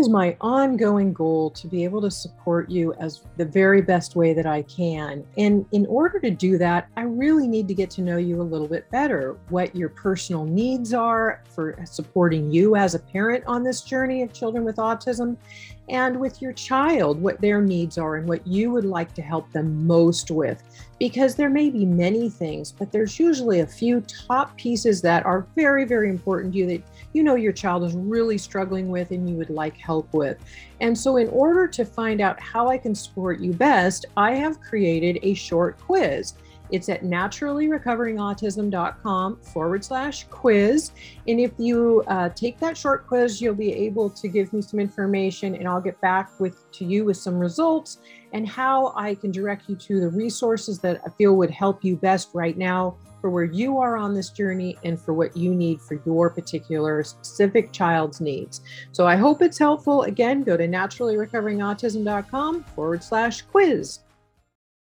is my ongoing goal to be able to support you as the very best way that I can. And in order to do that, I really need to get to know you a little bit better, what your personal needs are for supporting you as a parent on this journey of children with autism, and with your child, what their needs are and what you would like to help them most with. Because there may be many things, but there's usually a few top pieces that are very, very important to you that you know your child is really struggling with and you would like help with. And so in order to find out how I can support you best, I have created a short quiz. It's at naturallyrecoveringautism.com/quiz. And if you take that short quiz, you'll be able to give me some information and I'll get back to you with some results and how I can direct you to the resources that I feel would help you best right now for where you are on this journey and for what you need for your particular specific child's needs. So I hope it's helpful. Again, go to naturallyrecoveringautism.com /quiz.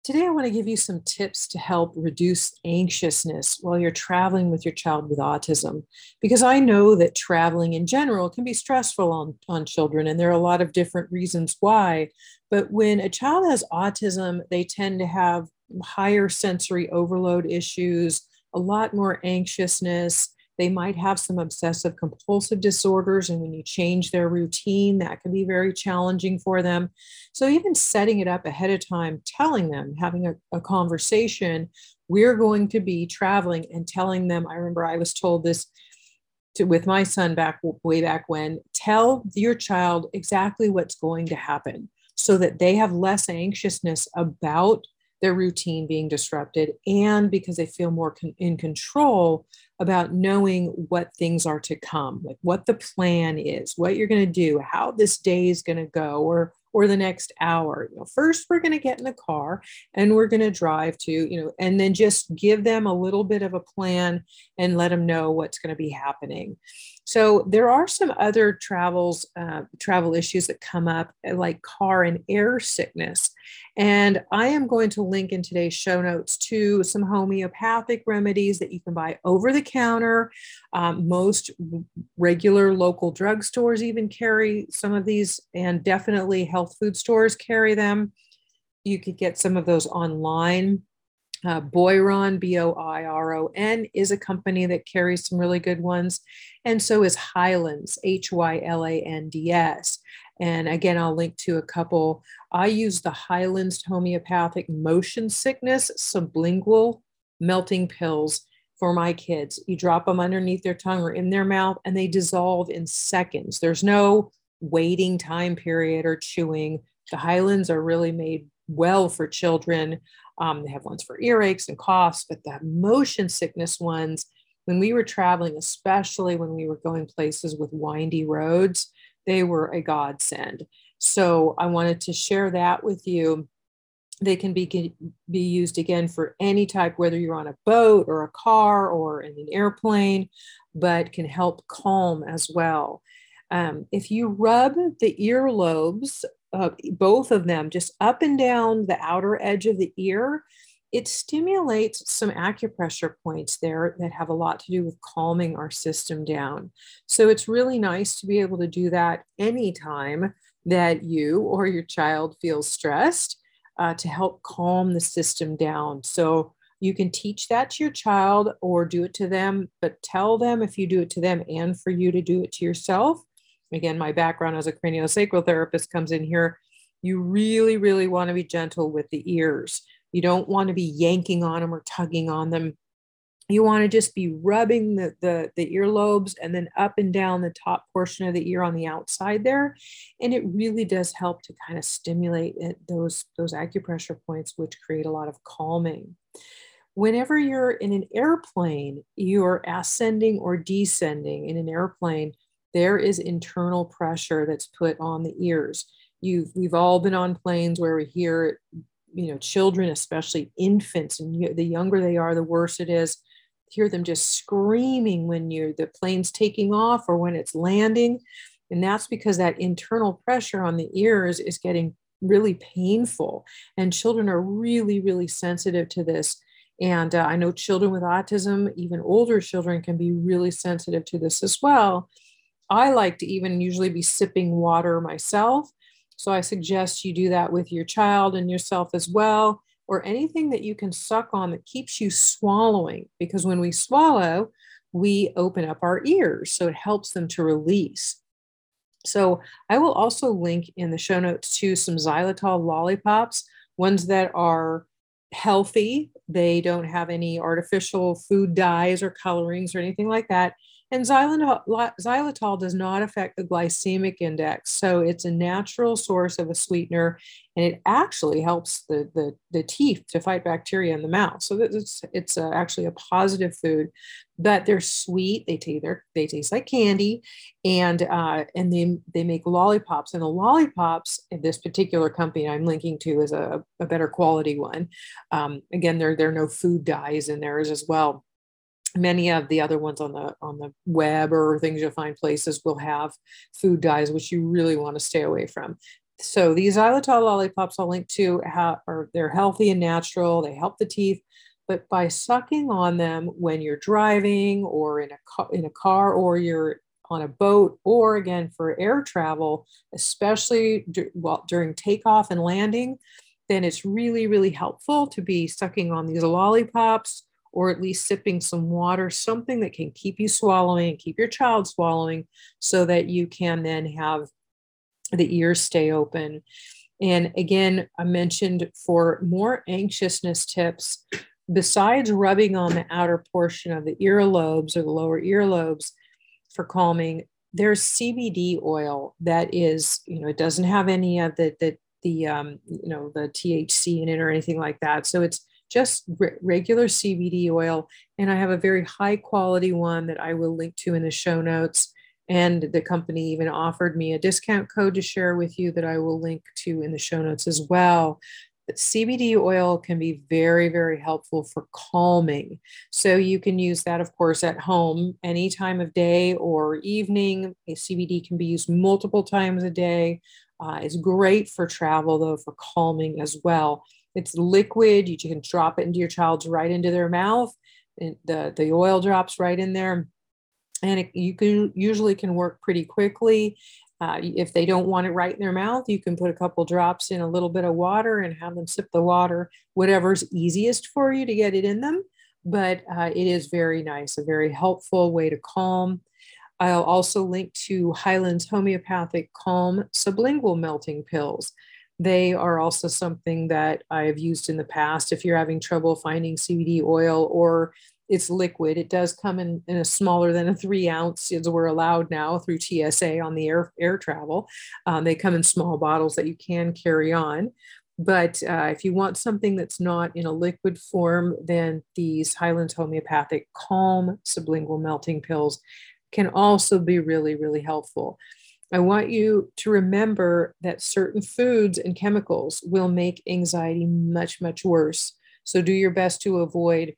Today, I want to give you some tips to help reduce anxiousness while you're traveling with your child with autism, because I know that traveling in general can be stressful on children, and there are a lot of different reasons why. But when a child has autism, they tend to have higher sensory overload issues, a lot more anxiousness. They might have some obsessive compulsive disorders, and when you change their routine, that can be very challenging for them. So even setting it up ahead of time, telling them, having a conversation, we're going to be traveling, and telling them, I remember I was told this with my son way back when, tell your child exactly what's going to happen so that they have less anxiousness about their routine being disrupted, and because they feel more in control about knowing what things are to come, like what the plan is, what you're going to do, how this day is going to go, or the next hour. You know, first, we're going to get in the car and we're going to drive to, and then just give them a little bit of a plan and let them know what's going to be happening. So there are some other travel issues that come up, like car and air sickness. And I am going to link in today's show notes to some homeopathic remedies that you can buy over the counter. Most regular local drugstores even carry some of these, and definitely health food stores carry them. You could get some of those online. Boiron, Boiron, is a company that carries some really good ones. And so is Hyland's, Hylands. And again, I'll link to a couple. I use the Hyland's homeopathic motion sickness sublingual melting pills for my kids. You drop them underneath their tongue or in their mouth and they dissolve in seconds. There's no waiting time period or chewing. The Hyland's are really made well for children. They have ones for earaches and coughs, but the motion sickness ones, when we were traveling, especially when we were going places with windy roads, they were a godsend. So I wanted to share that with you. They can be used again for any type, whether you're on a boat or a car or in an airplane, but can help calm as well. If you rub the earlobes, both of them, just up and down the outer edge of the ear, it stimulates some acupressure points there that have a lot to do with calming our system down. So it's really nice to be able to do that anytime that you or your child feels stressed, to help calm the system down. So you can teach that to your child or do it to them, but tell them if you do it to them and for you to do it to yourself. Again, my background as a craniosacral therapist comes in here. You really, really want to be gentle with the ears. You don't want to be yanking on them or tugging on them. You want to just be rubbing the earlobes and then up and down the top portion of the ear on the outside there. And it really does help to kind of stimulate those acupressure points, which create a lot of calming. Whenever you're in an airplane, you're ascending or descending in an airplane. There is internal pressure that's put on the ears. We've all been on planes where we hear, children, especially infants, and the younger they are, the worse it is. Hear them just screaming when the plane's taking off or when it's landing. And that's because that internal pressure on the ears is getting really painful. And children are really, really sensitive to this. And I know children with autism, even older children, can be really sensitive to this as well. I like to even usually be sipping water myself. So I suggest you do that with your child and yourself as well, or anything that you can suck on that keeps you swallowing, because when we swallow, we open up our ears. So it helps them to release. So I will also link in the show notes to some xylitol lollipops, ones that are healthy. They don't have any artificial food dyes or colorings or anything like that. And xylitol does not affect the glycemic index. So it's a natural source of a sweetener, and it actually helps the teeth to fight bacteria in the mouth. So it's actually a positive food, but they're sweet. They taste like candy, and they make lollipops. And the lollipops, this particular company I'm linking to, is a better quality one. Again, there are no food dyes in theirs as well. Many of the other ones on the web or things you'll find places will have food dyes, which you really want to stay away from. So these xylitol lollipops I'll link to, they're healthy and natural. They help the teeth, but by sucking on them when you're driving or in a car, or you're on a boat, or again for air travel, especially during takeoff and landing, then it's really, really helpful to be sucking on these lollipops, or at least sipping some water, something that can keep you swallowing and keep your child swallowing, so that you can then have the ears stay open. And again, I mentioned for more anxiousness tips, besides rubbing on the outer portion of the earlobes or the lower earlobes for calming, there's CBD oil that is, it doesn't have any of the THC in it or anything like that. So it's just regular CBD oil. And I have a very high quality one that I will link to in the show notes. And the company even offered me a discount code to share with you that I will link to in the show notes as well. But CBD oil can be very, very helpful for calming. So you can use that, of course, at home any time of day or evening. CBD can be used multiple times a day. It's great for travel, though, for calming as well. It's liquid. You can drop it into your child's, right into their mouth. The oil drops right in there. And you usually can work pretty quickly. If they don't want it right in their mouth, you can put a couple drops in a little bit of water and have them sip the water, whatever's easiest for you to get it in them. But it is very nice, a very helpful way to calm. I'll also link to Hyland's homeopathic calm sublingual melting pills. They are also something that I have used in the past. If you're having trouble finding CBD oil, or it's liquid, it does come in a smaller than a 3 ounce, as we're allowed now through TSA on the air travel. They come in small bottles that you can carry on. But if you want something that's not in a liquid form, then these Hyland's homeopathic calm sublingual melting pills can also be really, really helpful. I want you to remember that certain foods and chemicals will make anxiety much, much worse. So do your best to avoid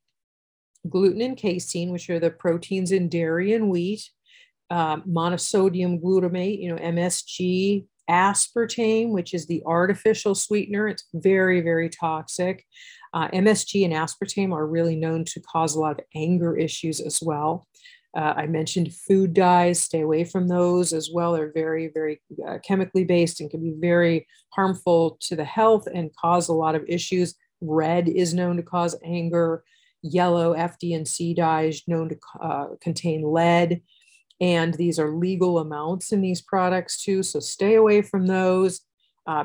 gluten and casein, which are the proteins in dairy and wheat, monosodium glutamate, MSG, aspartame, which is the artificial sweetener. It's very, very toxic. MSG and aspartame are really known to cause a lot of anger issues as well. I mentioned food dyes, stay away from those as well. They're very, very chemically based and can be very harmful to the health and cause a lot of issues. Red is known to cause anger. Yellow FD&C dyes known to contain lead. And these are legal amounts in these products too. So stay away from those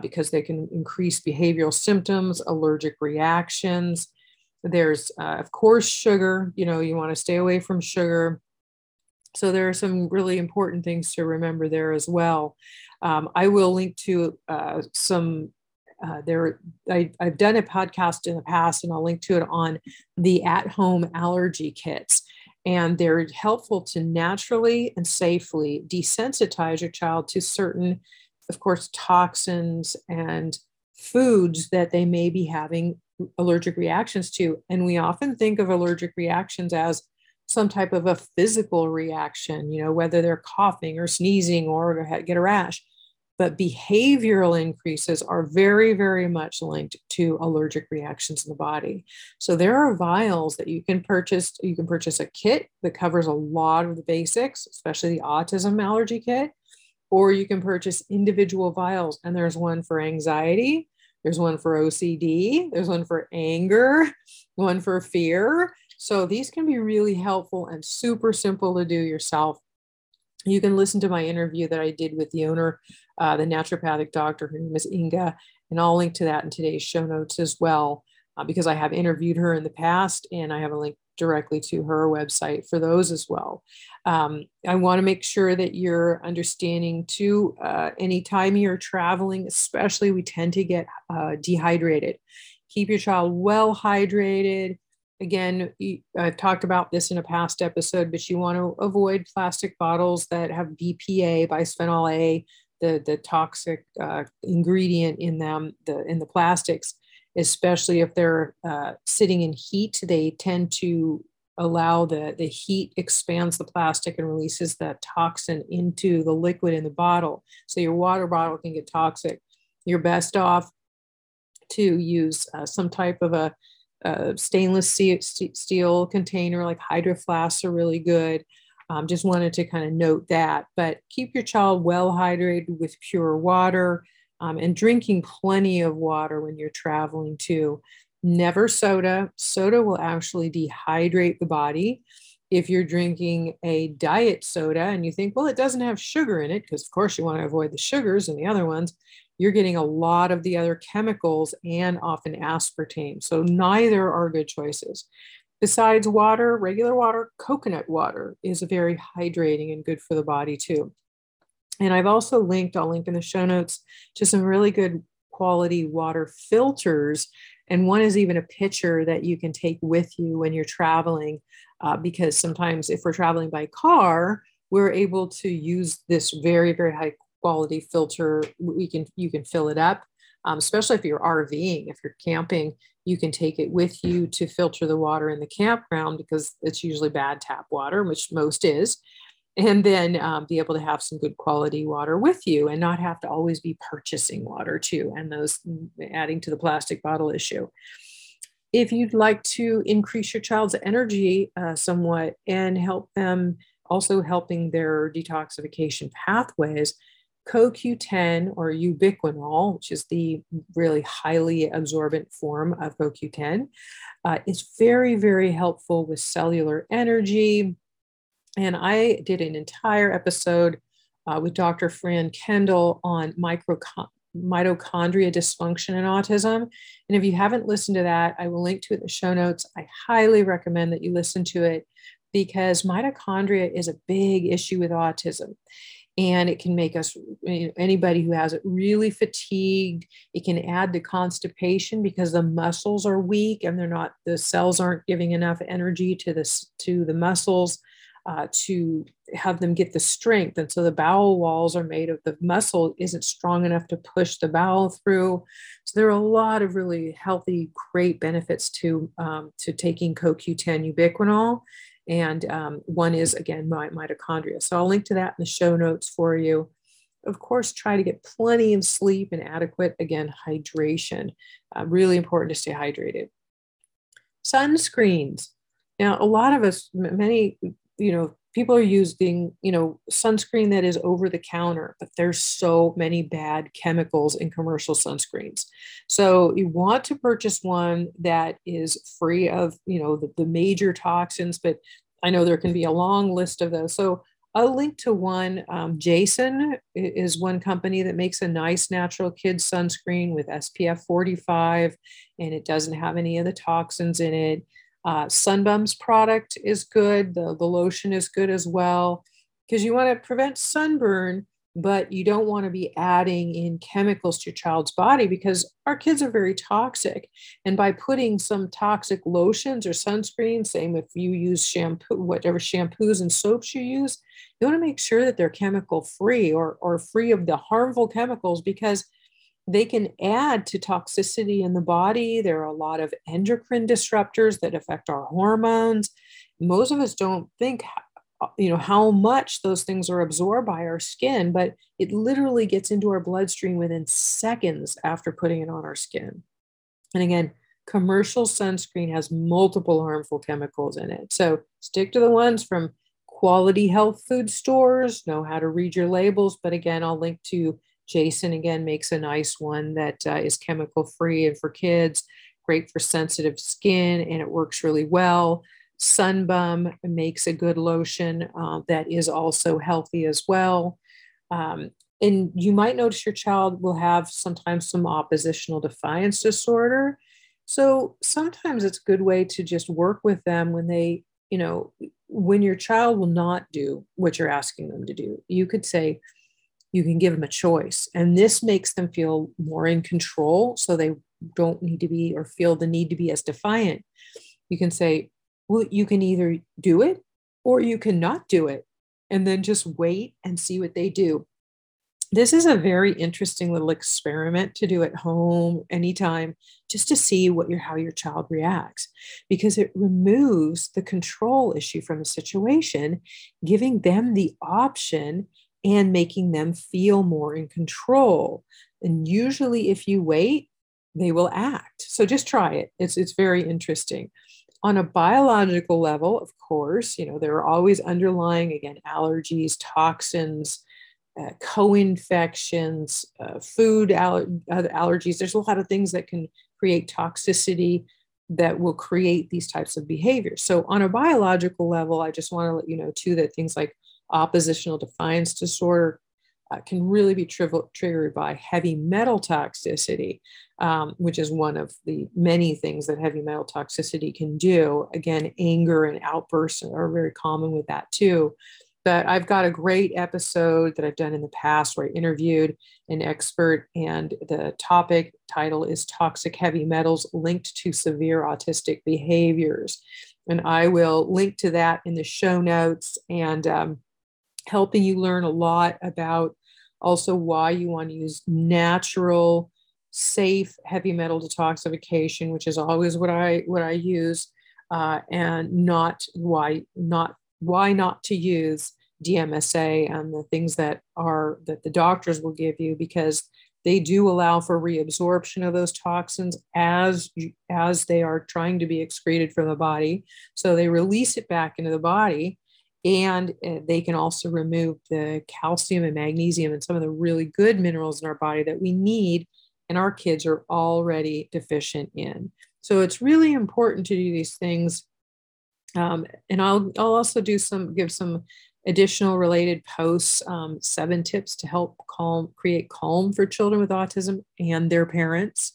because they can increase behavioral symptoms, allergic reactions. There's, of course, sugar. You want to stay away from sugar. So there are some really important things to remember there as well. I will link to I've done a podcast in the past, and I'll link to it on the at-home allergy kits. And they're helpful to naturally and safely desensitize your child to certain, of course, toxins and foods that they may be having allergic reactions to. And we often think of allergic reactions as some type of a physical reaction, whether they're coughing or sneezing or get a rash. But behavioral increases are very, very much linked to allergic reactions in the body. So there are vials that you can purchase. You can purchase a kit that covers a lot of the basics, especially the autism allergy kit, or you can purchase individual vials. And there's one for anxiety, there's one for OCD, there's one for anger, one for fear. So these can be really helpful and super simple to do yourself. You can listen to my interview that I did with the owner, the naturopathic doctor. Her name is Inga, and I'll link to that in today's show notes as well, because I have interviewed her in the past, and I have a link directly to her website for those as well. I want to make sure that you're understanding too, anytime you're traveling, especially, we tend to get dehydrated. Keep your child well hydrated. Again, I've talked about this in a past episode, but you want to avoid plastic bottles that have BPA, bisphenol A, the toxic ingredient in them, in the plastics, especially if they're sitting in heat. They tend to allow the heat expands the plastic and releases that toxin into the liquid in the bottle. So your water bottle can get toxic. You're best off to use some type of a stainless steel container, like Hydro Flasks are really good. Just wanted to kind of note that, but keep your child well hydrated with pure water, and drinking plenty of water when you're traveling too. Never soda. Soda will actually dehydrate the body. If you're drinking a diet soda and you think, well, it doesn't have sugar in it, because of course you want to avoid the sugars and the other ones, you're getting a lot of the other chemicals and often aspartame. So neither are good choices. Besides water, regular water, coconut water is very hydrating and good for the body too. And I've also linked, I'll link in the show notes, to some really good quality water filters. And one is even a pitcher that you can take with you when you're traveling, because sometimes if we're traveling by car, we're able to use this very, very high quality filter. You can fill it up, especially if you're RVing, if you're camping, you can take it with you to filter the water in the campground, because it's usually bad tap water, which most is, and then be able to have some good quality water with you and not have to always be purchasing water too, and those adding to the plastic bottle issue. If you'd like to increase your child's energy somewhat and help them, also helping their detoxification pathways, CoQ10 or ubiquinol, which is the really highly absorbent form of CoQ10, is very, very helpful with cellular energy. And I did an entire episode with Dr. Fran Kendall on mitochondria dysfunction and autism. And if you haven't listened to that, I will link to it in the show notes. I highly recommend that you listen to it, because mitochondria is a big issue with autism. And it can make us, anybody who has it, really fatigued. It can add to constipation because the muscles are weak and the cells aren't giving enough energy to the muscles to have them get the strength. And so the bowel walls are made of the muscle isn't strong enough to push the bowel through. So there are a lot of really healthy, great benefits to taking CoQ10 ubiquinol. And one is, again, mitochondria. So I'll link to that in the show notes for you. Of course, try to get plenty of sleep and adequate, again, hydration. Really important to stay hydrated. Sunscreens. Now, a lot of us, many, people are using, sunscreen that is over the counter, but there's so many bad chemicals in commercial sunscreens. So you want to purchase one that is free of, the major toxins, but I know there can be a long list of those. So I'll link to one. Jason is one company that makes a nice natural kids sunscreen with SPF 45, and it doesn't have any of the toxins in it. Sun Bums product is good. The lotion is good as well, because you want to prevent sunburn, but you don't want to be adding in chemicals to your child's body, because our kids are very toxic. And by putting some toxic lotions or sunscreen, same if you use shampoo, whatever shampoos and soaps you use, you want to make sure that they're chemical free or free of the harmful chemicals, because they can add to toxicity in the body. There are a lot of endocrine disruptors that affect our hormones. Most of us don't think you know, how much those things are absorbed by our skin, but it literally gets into our bloodstream within seconds after putting it on our skin. And again, commercial sunscreen has multiple harmful chemicals in it. So stick to the ones from quality health food stores, know how to read your labels. But again, I'll link to Jason again, makes a nice one that is chemical free and for kids, great for sensitive skin, and it works really well. Sun Bum makes a good lotion that is also healthy as well. And you might notice your child will have sometimes some oppositional defiance disorder. So sometimes it's a good way to just work with them when they, you know, when your child will not do what you're asking them to do. You could say, you can give them a choice, and this makes them feel more in control. So they don't need to be, or feel the need to be, as defiant. You can say, well, you can either do it or you cannot do it, and then just wait and see what they do. This is a very interesting little experiment to do at home anytime, just to see what your, how your child reacts, because it removes the control issue from the situation, giving them the option and making them feel more in control. And usually if you wait, they will act. So just try it. It's very interesting. On a biological level, of course, you know, there are always underlying, again, allergies, toxins, co-infections, food allergies. There's a lot of things that can create toxicity that will create these types of behaviors. So on a biological level, I just want to let you know too, that things like oppositional defiance disorder can really be triggered by heavy metal toxicity, which is one of the many things that heavy metal toxicity can do. Again, anger and outbursts are very common with that too. But I've got a great episode that I've done in the past where I interviewed an expert, and the topic title is Toxic Heavy Metals Linked to Severe Autistic Behaviors. And I will link to that in the show notes, and helping you learn a lot about also why you want to use natural, safe heavy metal detoxification, which is always what I use, and why not to use DMSA and the things that the doctors will give you, because they do allow for reabsorption of those toxins as they are trying to be excreted from the body. So they release it back into the body, and they can also remove the calcium and magnesium and some of the really good minerals in our body that we need and our kids are already deficient in. So it's really important to do these things. And I'll also give some additional related posts, 7 tips to help create calm for children with autism and their parents,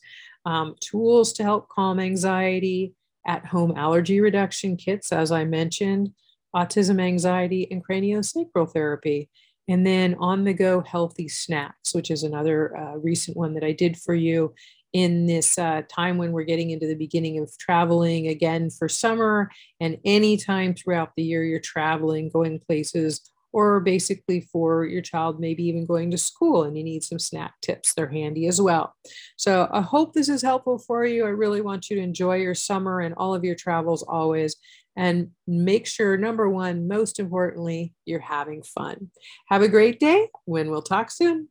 tools to help calm anxiety, at-home allergy reduction kits, as I mentioned, autism, anxiety, and craniosacral therapy. And then on-the-go healthy snacks, which is another recent one that I did for you in this time when we're getting into the beginning of traveling again for summer, and any time throughout the year you're traveling, going places, or basically for your child, maybe even going to school and you need some snack tips, they're handy as well. So I hope this is helpful for you. I really want you to enjoy your summer and all of your travels always. And make sure, number one, most importantly, you're having fun. Have a great day, and we'll talk soon.